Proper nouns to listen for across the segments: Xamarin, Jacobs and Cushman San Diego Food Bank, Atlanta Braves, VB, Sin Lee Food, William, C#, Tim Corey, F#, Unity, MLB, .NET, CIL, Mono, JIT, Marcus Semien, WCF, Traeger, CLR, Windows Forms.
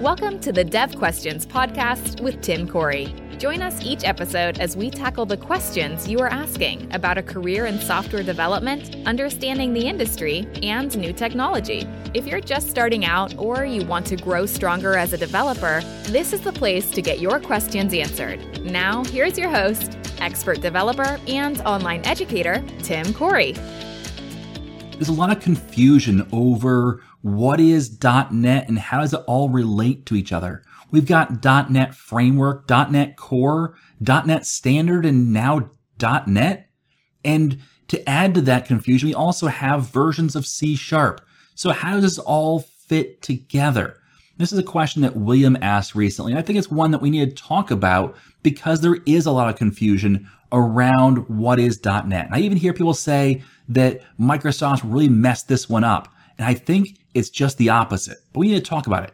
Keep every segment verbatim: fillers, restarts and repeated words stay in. Welcome to the Dev Questions Podcast with Tim Corey. Join us each episode as we tackle the questions you are asking about a career in software development, understanding the industry, and new technology. If you're just starting out or you want to grow stronger as a developer, this is the place to get your questions answered. Now, here's your host, expert developer and online educator, Tim Corey. There's a lot of confusion over what is .dot net and how does it all relate to each other. We've got .dot net Framework, .dot net Core, .dot net Standard, and now .dot net. And to add to that confusion, we also have versions of C sharp. So how does this all fit together? This is a question that William asked recently, and I think it's one that we need to talk about because there is a lot of confusion around what is .dot net. And I even hear people say that Microsoft really messed this one up, and I think it's just the opposite, but we need to talk about it.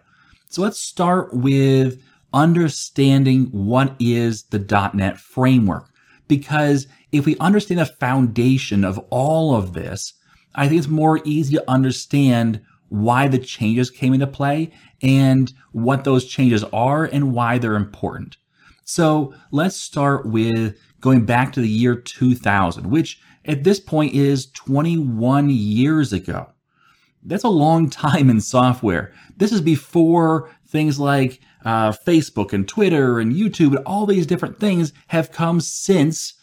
So let's start with understanding what is the .dot net framework, because if we understand the foundation of all of this, I think it's more easy to understand why the changes came into play and what those changes are and why they're important. So let's start with going back to the year two thousand, which at this point is twenty-one years ago. That's a long time in software. This is before things like uh, Facebook and Twitter and YouTube and all these different things have come since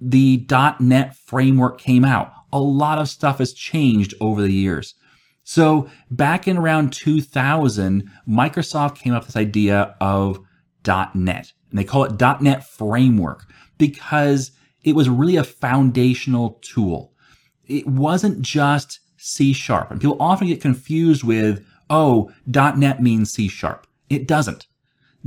the .dot net framework came out. A lot of stuff has changed over the years. So back in around two thousand, Microsoft came up with this idea of .dot net, and they call it .dot net Framework because it was really a foundational tool. It wasn't just C sharp, and people often get confused with, oh, .dot net means C sharp. It doesn't.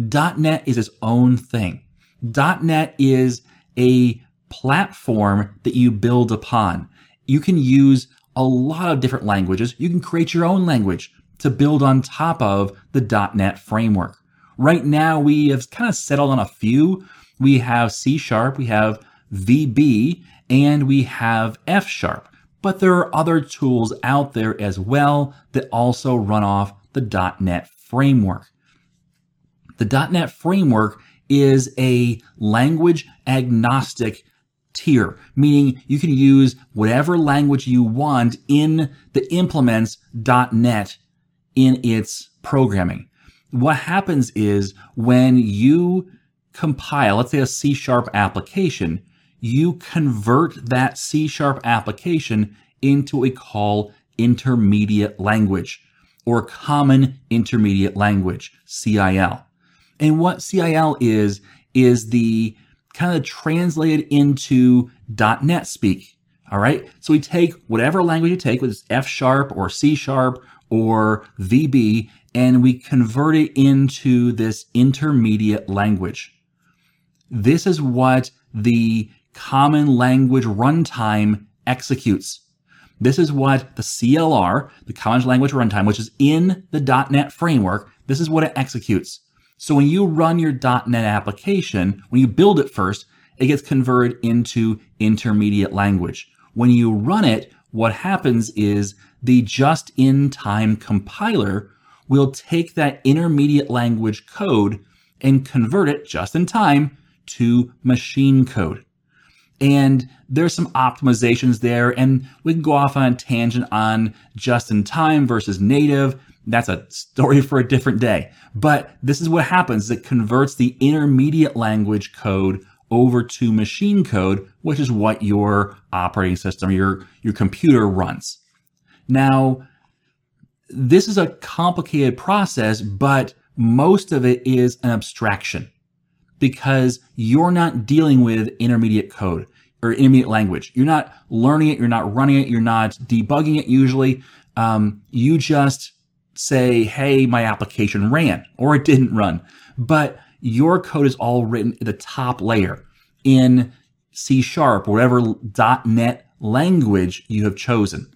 .dot net is its own thing. .dot net is a platform that you build upon. You can use a lot of different languages. You can create your own language to build on top of the .dot net framework. Right now, we have kind of settled on a few. We have C sharp, we have V B, and we have F sharp. But there are other tools out there as well that also run off the .dot net framework. The .dot net framework is a language agnostic tier, meaning you can use whatever language you want in the implements .dot net in its programming. What happens is when you compile, let's say a C sharp application, you convert that C sharp application into what we call intermediate language or common intermediate language, C I L. And what C I L is, is the kind of translated into .dot net speak, all right? So we take whatever language you take, whether it's F sharp or C sharp or V B, and we convert it into this intermediate language. This is what the common language runtime executes. This is what the C L R, the common language runtime, which is in the .dot net framework, this is what it executes. So when you run your .dot net application, when you build it first, it gets converted into intermediate language. When you run it, what happens is the just-in-time compiler will take that intermediate language code and convert it just in time to machine code. And there's some optimizations there, and we can go off on a tangent on just-in-time versus native. That's a story for a different day. But this is what happens. It converts the intermediate language code over to machine code, which is what your operating system, your, your computer runs. Now, this is a complicated process, but most of it is an abstraction because you're not dealing with intermediate code or intermediate language. You're not learning it. You're not running it. You're not debugging it usually. Um, you just say, hey, my application ran or it didn't run, but your code is all written at the top layer in C sharp, whatever .dot net language you have chosen.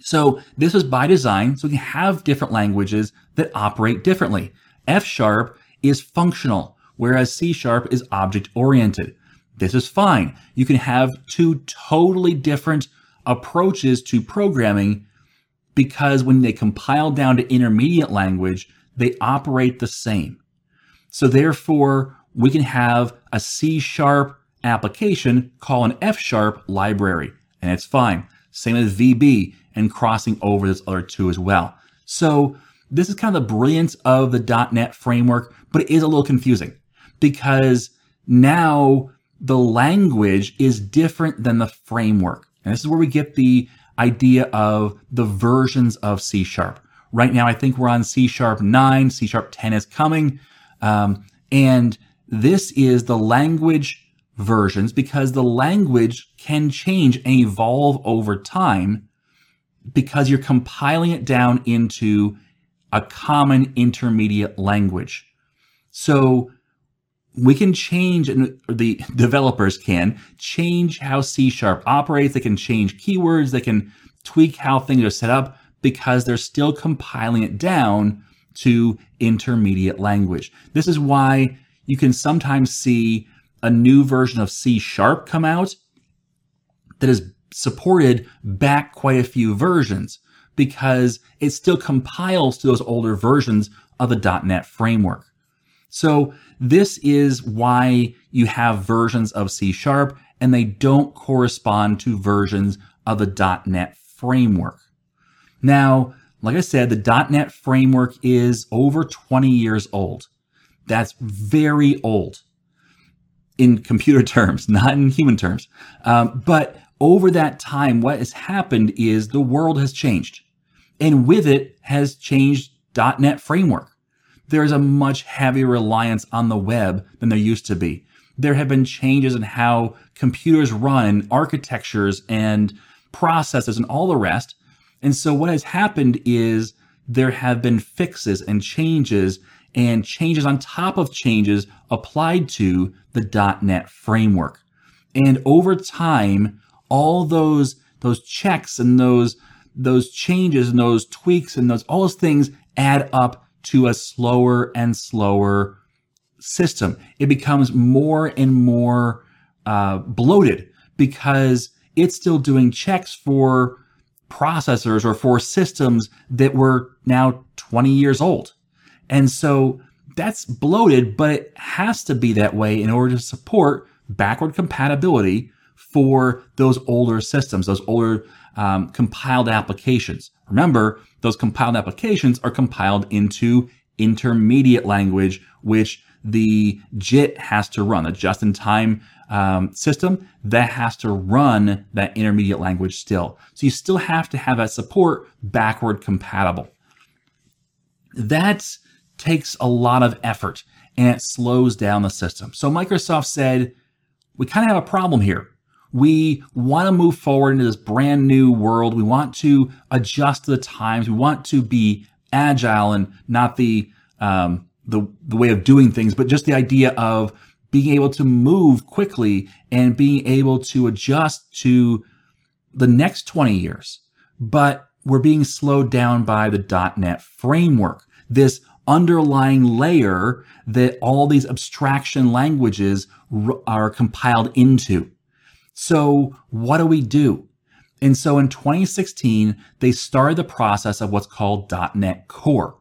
So this was by design, so we can have different languages that operate differently. F sharp is functional, whereas C sharp is object-oriented. This is fine. You can have two totally different approaches to programming because when they compile down to intermediate language, they operate the same. So therefore, we can have a C# application call an F# library, and it's fine. Same as V B and crossing over this other two as well. So this is kind of the brilliance of the dot net framework, but it is a little confusing because now the language is different than the framework. And this is where we get the idea of the versions of C#. Right now, I think we're on C sharp nine, C sharp ten is coming. Um, and this is the language versions because the language can change and evolve over time because you're compiling it down into a common intermediate language. So we can change, and the developers can change how C# operates. They can change keywords. They can tweak how things are set up because they're still compiling it down to intermediate language. This is why you can sometimes see a new version of C# come out that is supported back quite a few versions because it still compiles to those older versions of the dot net framework. So this is why you have versions of C# and they don't correspond to versions of the dot net framework. Now, like I said, the dot net framework is over twenty years old. That's very old in computer terms, not in human terms. Um, but over that time, what has happened is the world has changed, and with it has changed dot net framework. There is a much heavier reliance on the web than there used to be. There have been changes in how computers run, architectures and processes and all the rest. And so what has happened is there have been fixes and changes and changes on top of changes applied to the dot net framework. And over time, all those, those checks and those, those changes and those tweaks and those, all those things add up to a slower and slower system. It becomes more and more uh, bloated because it's still doing checks for processors or for systems that were now twenty years old. And so that's bloated, but it has to be that way in order to support backward compatibility for those older systems, those older um, compiled applications. Remember, those compiled applications are compiled into intermediate language, which the J I T has to run, a just-in-time um, system that has to run that intermediate language still. So you still have to have that support backward compatible. That takes a lot of effort and it slows down the system. So Microsoft said, we kind of have a problem here. We want to move forward into this brand new world. We want to adjust to the times. We want to be agile and not the, um, the, the way of doing things, but just the idea of being able to move quickly and being able to adjust to the next twenty years. But we're being slowed down by the dot net framework, this underlying layer that all these abstraction languages are compiled into. So what do we do? And so in twenty sixteen, they started the process of what's called dot net Core.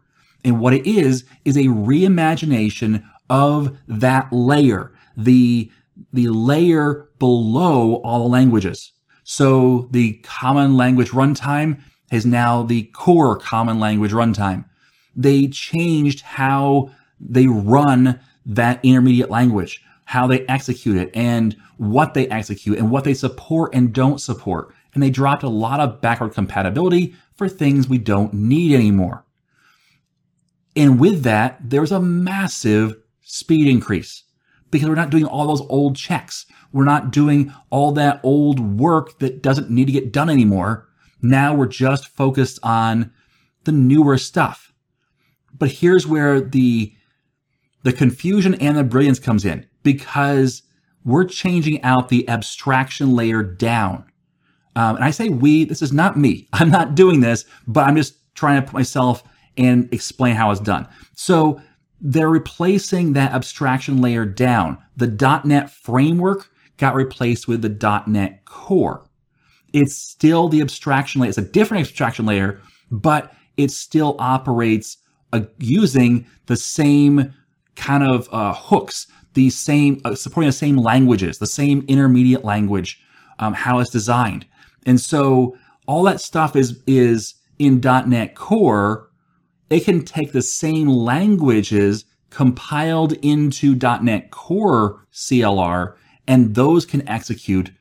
And what it is, is a reimagination of that layer, the, the layer below all the languages. So the common language runtime is now the core common language runtime. They changed how they run that intermediate language, how they execute it and what they execute and what they support and don't support. And they dropped a lot of backward compatibility for things we don't need anymore. And with that, there's a massive speed increase because we're not doing all those old checks. We're not doing all that old work that doesn't need to get done anymore. Now we're just focused on the newer stuff. But here's where the, the confusion and the brilliance comes in. Because we're changing out the abstraction layer down. Um, and I say we, this is not me. I'm not doing this, but I'm just trying to put myself and explain how it's done. So they're replacing that abstraction layer down. The dot net framework got replaced with the dot net Core. It's still the abstraction layer. It's a different abstraction layer, but it still operates uh, using the same kind of uh, hooks, the same uh, supporting the same languages, the same intermediate language, um, how it's designed. And so all that stuff is is in .NET Core. It can take the same languages compiled into .NET Core C L R, and those can execute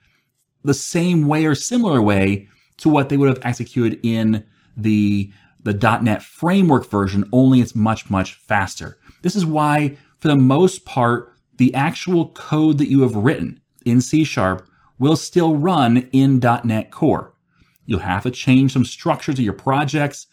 the same way or similar way to what they would have executed in the, the .NET Framework version, only it's much, much faster. This is why, for the most part, the actual code that you have written in C sharp will still run in .NET Core. You'll have to change some structures of your projects.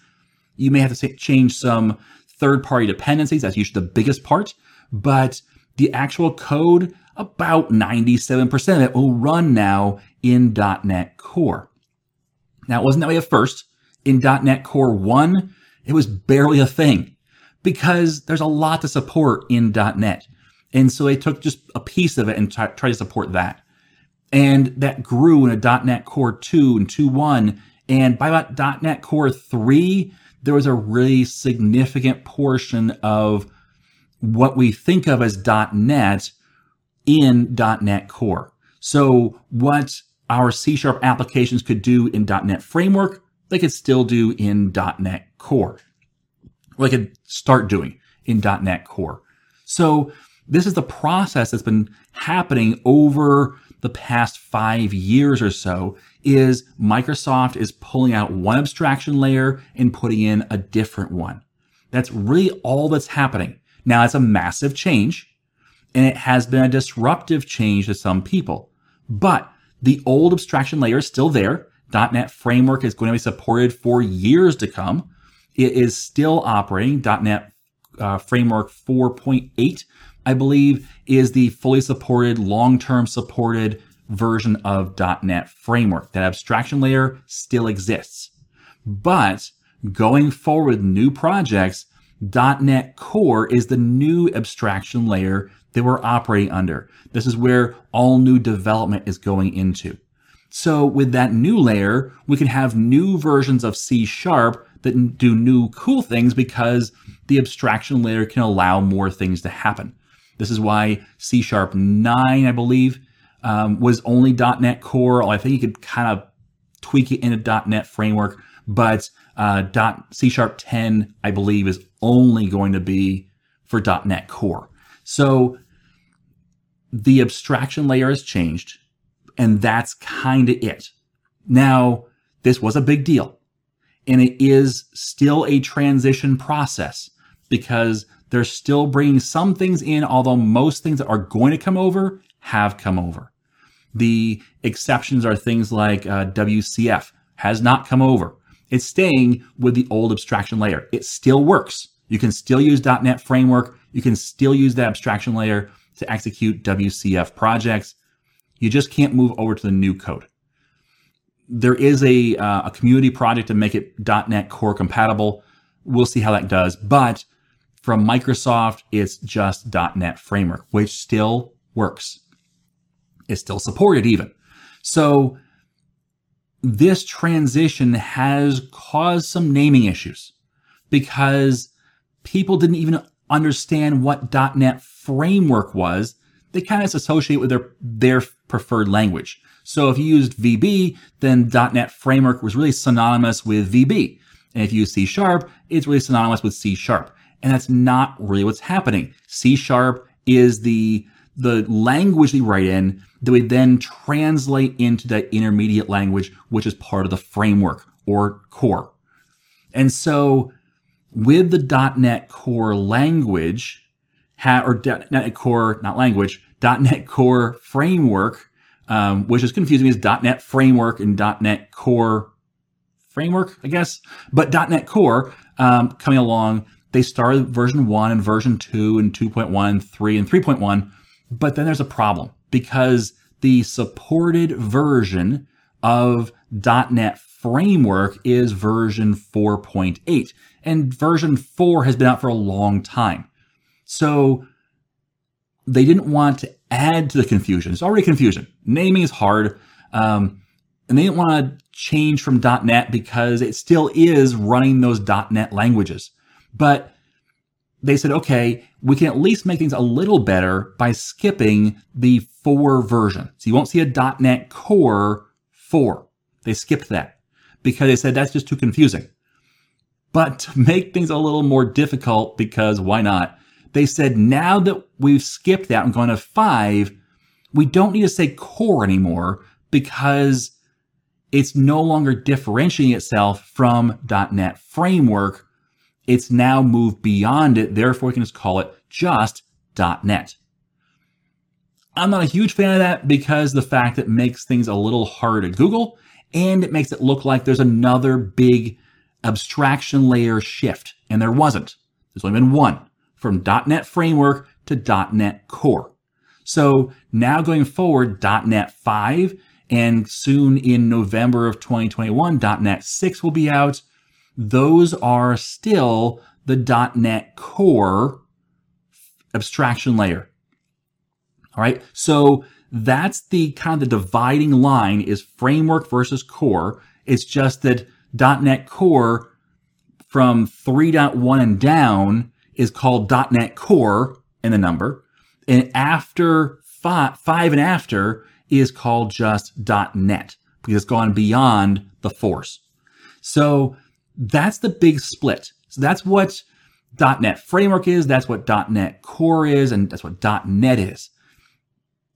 You may have to change some third-party dependencies. That's usually the biggest part. But the actual code, about ninety-seven percent of it will run now in .NET Core. Now, it wasn't that way at first. In .NET Core one, it was barely a thing because there's a lot to support in .NET. And so they took just a piece of it and t- tried to support that. And that grew in a .NET Core two and two point one. And by about .NET Core three, there was a really significant portion of what we think of as .NET in .NET Core. So what our C sharp applications could do in .NET Framework, they could still do in .NET Core. Or they could start doing in .NET Core. So this is the process that's been happening over the past five years or so, is Microsoft is pulling out one abstraction layer and putting in a different one. That's really all that's happening. Now, it's a massive change, and it has been a disruptive change to some people. But the old abstraction layer is still there. .NET Framework is going to be supported for years to come. It is still operating. .NET uh, Framework four point eight, I believe, is the fully supported, long-term supported version of .NET Framework. That abstraction layer still exists. But going forward with new projects, .NET Core is the new abstraction layer that we're operating under. This is where all new development is going into. So with that new layer, we can have new versions of C sharp that do new cool things because the abstraction layer can allow more things to happen. This is why C sharp nine, I believe, um, was only .NET Core. I think you could kind of tweak it into .NET Frameworc, but uh, C sharp ten, I believe, is only going to be for .NET Core. So the abstraction layer has changed, and that's kind of it. Now, this was a big deal, and it is still a transition process because they're still bringing some things in, although most things that are going to come over have come over. The exceptions are things like uh, W C F has not come over. It's staying with the old abstraction layer. It still works. You can still use .NET Framework. You can still use that abstraction layer to execute W C F projects. You just can't move over to the new code. There is a, uh, a community project to make it .NET Core compatible. We'll see how that does. But from Microsoft, it's just .NET Framework, which still works. It's still supported even. So this transition has caused some naming issues because people didn't even understand what .NET Framework was. They kind of associate with their, their preferred language. So if you used V B, then .NET Framework was really synonymous with V B. And if you use C sharp, it's really synonymous with C sharp. And that's not really what's happening. C sharp is the, the language we write in that we then translate into that intermediate language, which is part of the framework or core. And so with the .NET Core language, or .NET Core, not language, .NET Core Framework, um, which is confusing, is .NET Framework and .NET Core Framework, I guess. But .NET Core um, coming along, they started version one and version two and two point one and three and three point one. But then there's a problem because the supported version of .NET Framework is version four point eight. And version four has been out for a long time. So they didn't want to add to the confusion. It's already confusion. Naming is hard. Um, and they didn't want to change from .NET because it still is running those .NET languages. But they said, okay, we can at least make things a little better by skipping the four version. So you won't see a .NET Core four. They skipped that because they said that's just too confusing. But to make things a little more difficult, because why not? They said, now that we've skipped that and gone to five, we don't need to say core anymore because it's no longer differentiating itself from .NET Framework. It's now moved beyond it. Therefore, we can just call it just .NET. I'm not a huge fan of that because the fact that it makes things a little harder to Google, and it makes it look like there's another big abstraction layer shift, and there wasn't. There's only been one, from .NET Framework to .NET Core. So now going forward, .NET five, and soon in November of twenty twenty-one, .NET six will be out. Those are still the .NET Core abstraction layer. All right, so that's the kind of the dividing line, is framework versus core. It's just that .NET Core from three point one and down is called .NET Core in the number. And after five, five and after is called just .NET because it's gone beyond the force. So that's the big split. So that's what .NET Framework is, that's what .NET Core is, and that's what .NET is.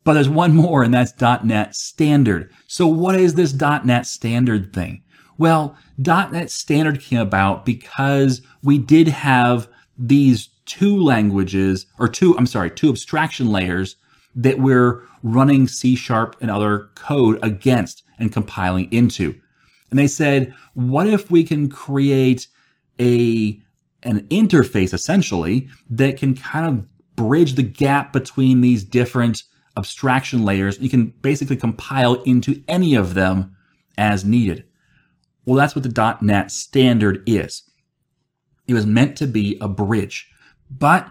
But there's one more, and that's .NET Standard. So what is this .NET Standard thing? Well, .NET Standard came about because we did have these two languages, or two, I'm sorry, two abstraction layers that we're running C sharp and other code against and compiling into. And they said, what if we can create a an interface, essentially, that can kind of bridge the gap between these different abstraction layers? You can basically compile into any of them as needed. Well, that's what the .NET Standard is. It was meant to be a bridge. But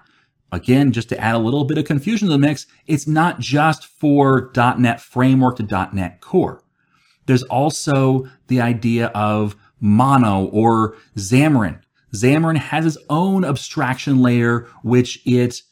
again, just to add a little bit of confusion to the mix, it's not just for .NET Framework to .NET Core. There's also the idea of Mono or Xamarin. Xamarin has its own abstraction layer, which it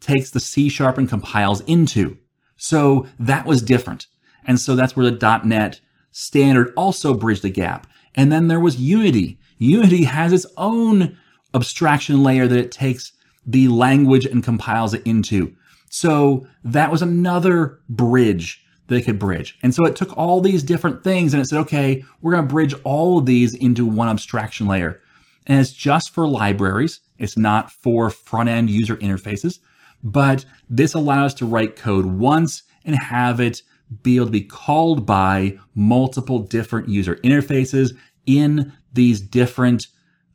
takes the C sharp and compiles into. So that was different. And so that's where the .NET Standard also bridged the gap. And then there was Unity. Unity has its own abstraction layer that it takes the language and compiles it into. So that was another bridge that it could bridge. And so it took all these different things and it said, okay, we're going to bridge all of these into one abstraction layer. And it's just for libraries. It's not for front-end user interfaces. But this allows us to write code once and have it be able to be called by multiple different user interfaces in these different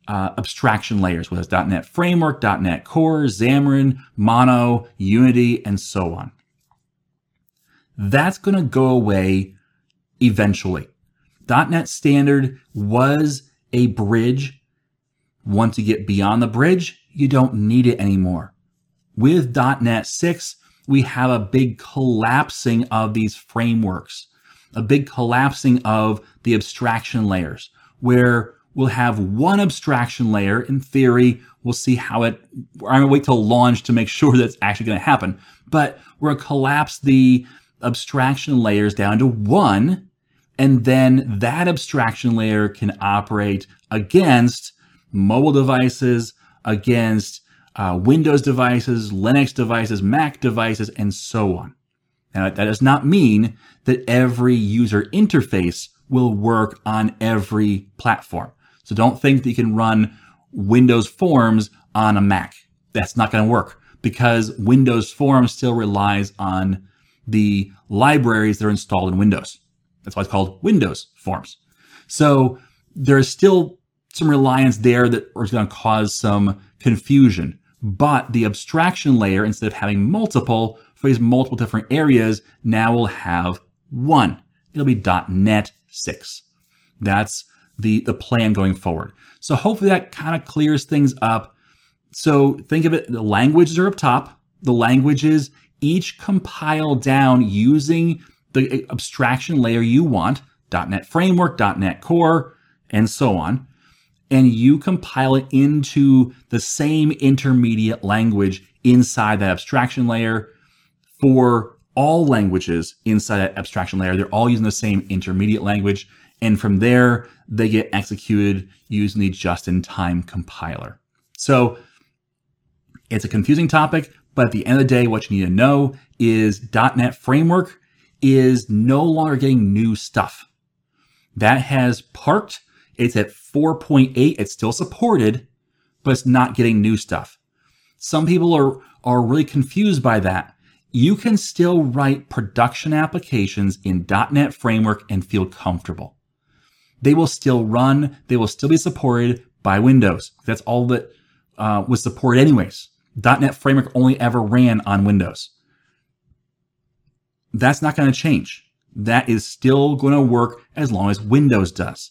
uh, abstraction layers, whether it's .NET Framework, .NET Core, Xamarin, Mono, Unity, and so on. That's going to go away eventually. .NET Standard was a bridge. Once you get beyond the bridge, you don't need it anymore. With .NET six, we have a big collapsing of these frameworks, a big collapsing of the abstraction layers, where we'll have one abstraction layer. In theory, we'll see how it, I'm gonna wait till launch to make sure that's actually gonna happen, but we're gonna collapse the abstraction layers down to one, and then that abstraction layer can operate against mobile devices, against Uh, Windows devices, Linux devices, Mac devices, and so on. Now, that does not mean that every user interface will work on every platform. So don't think that you can run Windows Forms on a Mac. That's not going to work because Windows Forms still relies on the libraries that are installed in Windows. That's why it's called Windows Forms. So there's still some reliance there that is going to cause some confusion. But the abstraction layer, instead of having multiple for these multiple different areas, now will have one. It'll be .NET six. That's the, the plan going forward. So hopefully that kind of clears things up. So think of it, the languages are up top. The languages each compile down using the abstraction layer you want, .NET Framework, .NET Core, and so on. and you compile it into the same intermediate language inside that abstraction layer. For all languages inside that abstraction layer, they're all using the same intermediate language. And from there, they get executed using the just-in-time compiler. So it's a confusing topic, but at the end of the day, what you need to know is .NET Framework is no longer getting new stuff. That has parked. It's at four point eight. It's still supported, but it's not getting new stuff. Some people are, are really confused by that. You can still write production applications in .NET Framework and feel comfortable. They will still run. They will still be supported by Windows. That's all that uh, was supported anyways. .NET Framework only ever ran on Windows. That's not going to change. That is still going to work as long as Windows does.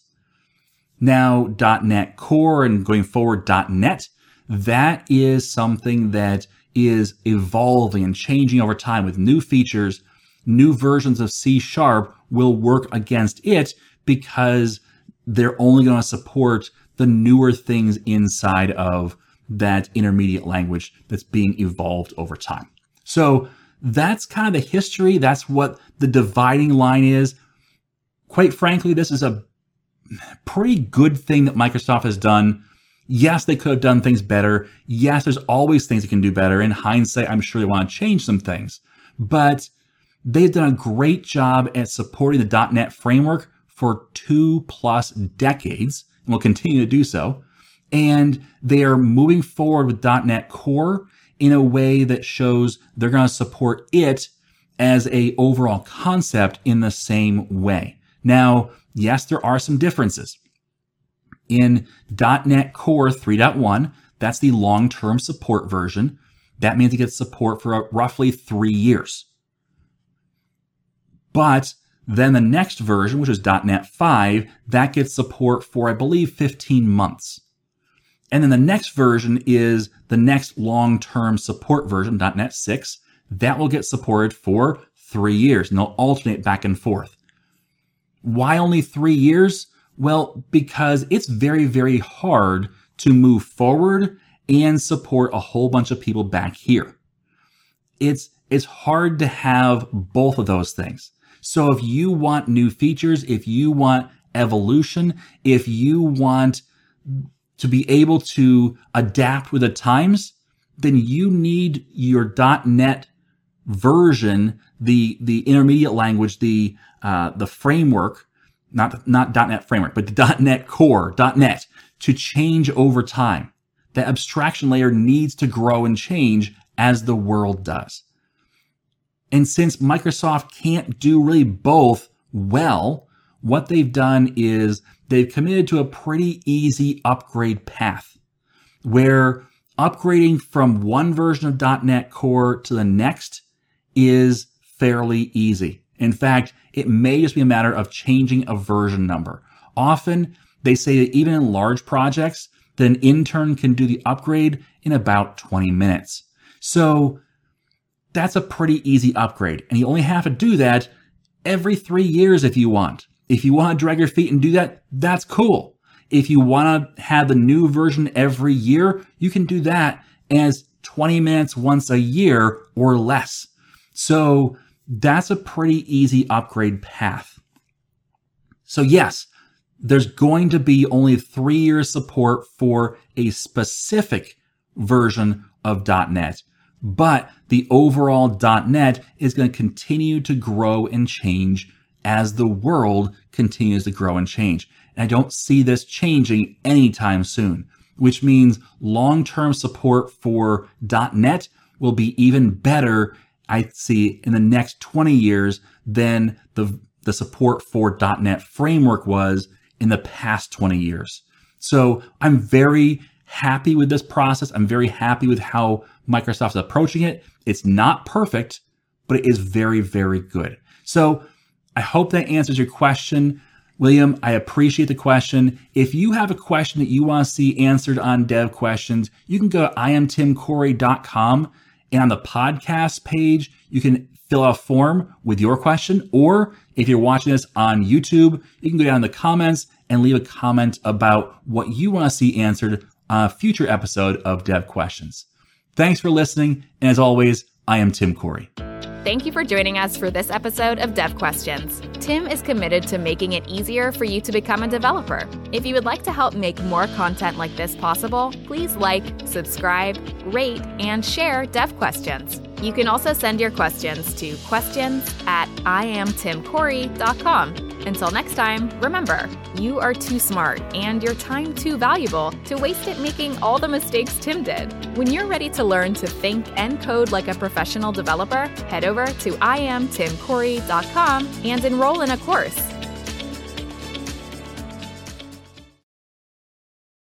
Now, .NET Core and going forward .NET, that is something that is evolving and changing over time with new features. New versions of C sharp will work against it because they're only going to support the newer things inside of that intermediate language that's being evolved over time. So that's kind of the history. That's what the dividing line is. Quite frankly, this is a pretty good thing that Microsoft has done. Yes, they could have done things better. Yes, there's always things they can do better. In hindsight, I'm sure they want to change some things. But they've done a great job at supporting the .NET Framework for two plus decades, and will continue to do so. And they are moving forward with .NET Core in a way that shows they're going to support it as a overall concept in the same way. Now, yes, there are some differences. In .NET Core three point one, that's the long-term support version. That means it gets support for roughly three years. But then the next version, which is .NET five, that gets support for, I believe, fifteen months. And then the next version is the next long-term support version, .NET six. That will get supported for three years, and they'll alternate back and forth. Why only three years? Well, because it's very, very hard to move forward and support a whole bunch of people back here. It's, it's hard to have both of those things. So if you want new features, if you want evolution, if you want to be able to adapt with the times, then you need your .NET version, the, the intermediate language, the, uh, the framework, not, not .NET Framework, but the .NET Core, .NET, to change over time. The abstraction layer needs to grow and change as the world does. And since Microsoft can't do really both well, what they've done is they've committed to a pretty easy upgrade path where upgrading from one version of .NET Core to the next is fairly easy. In fact, it may just be a matter of changing a version number. Often, they say that even in large projects, that an intern can do the upgrade in about twenty minutes. So that's a pretty easy upgrade. And you only have to do that every three years if you want. If you want to drag your feet and do that, that's cool. If you want to have the new version every year, you can do that as twenty minutes once a year or less. So that's a pretty easy upgrade path. So yes, there's going to be only three years support for a specific version of .NET, but the overall .NET is going to continue to grow and change as the world continues to grow and change. And I don't see this changing anytime soon, which means long-term support for .NET will be even better, I see, in the next twenty years than the, the support for .NET Framework was in the past twenty years. So I'm very happy with this process. I'm very happy with how Microsoft's approaching it. It's not perfect, but it is very, very good. So I hope that answers your question. William, I appreciate the question. If you have a question that you want to see answered on Dev Questions, you can go to I am Tim Corey dot com, and on the podcast page, you can fill out a form with your question, or if you're watching this on YouTube, you can go down in the comments and leave a comment about what you want to see answered on a future episode of Dev Questions. Thanks for listening, and as always, I am Tim Corey. Thank you for joining us for this episode of Dev Questions. Tim is committed to making it easier for you to become a developer. If you would like to help make more content like this possible, please like, subscribe, rate, and share Dev Questions. You can also send your questions to questions at I am Tim Corey dot com. Until next time, remember, you are too smart and your time too valuable to waste it making all the mistakes Tim did. When you're ready to learn to think and code like a professional developer, head over to I am Tim Corey dot com and enroll in a course.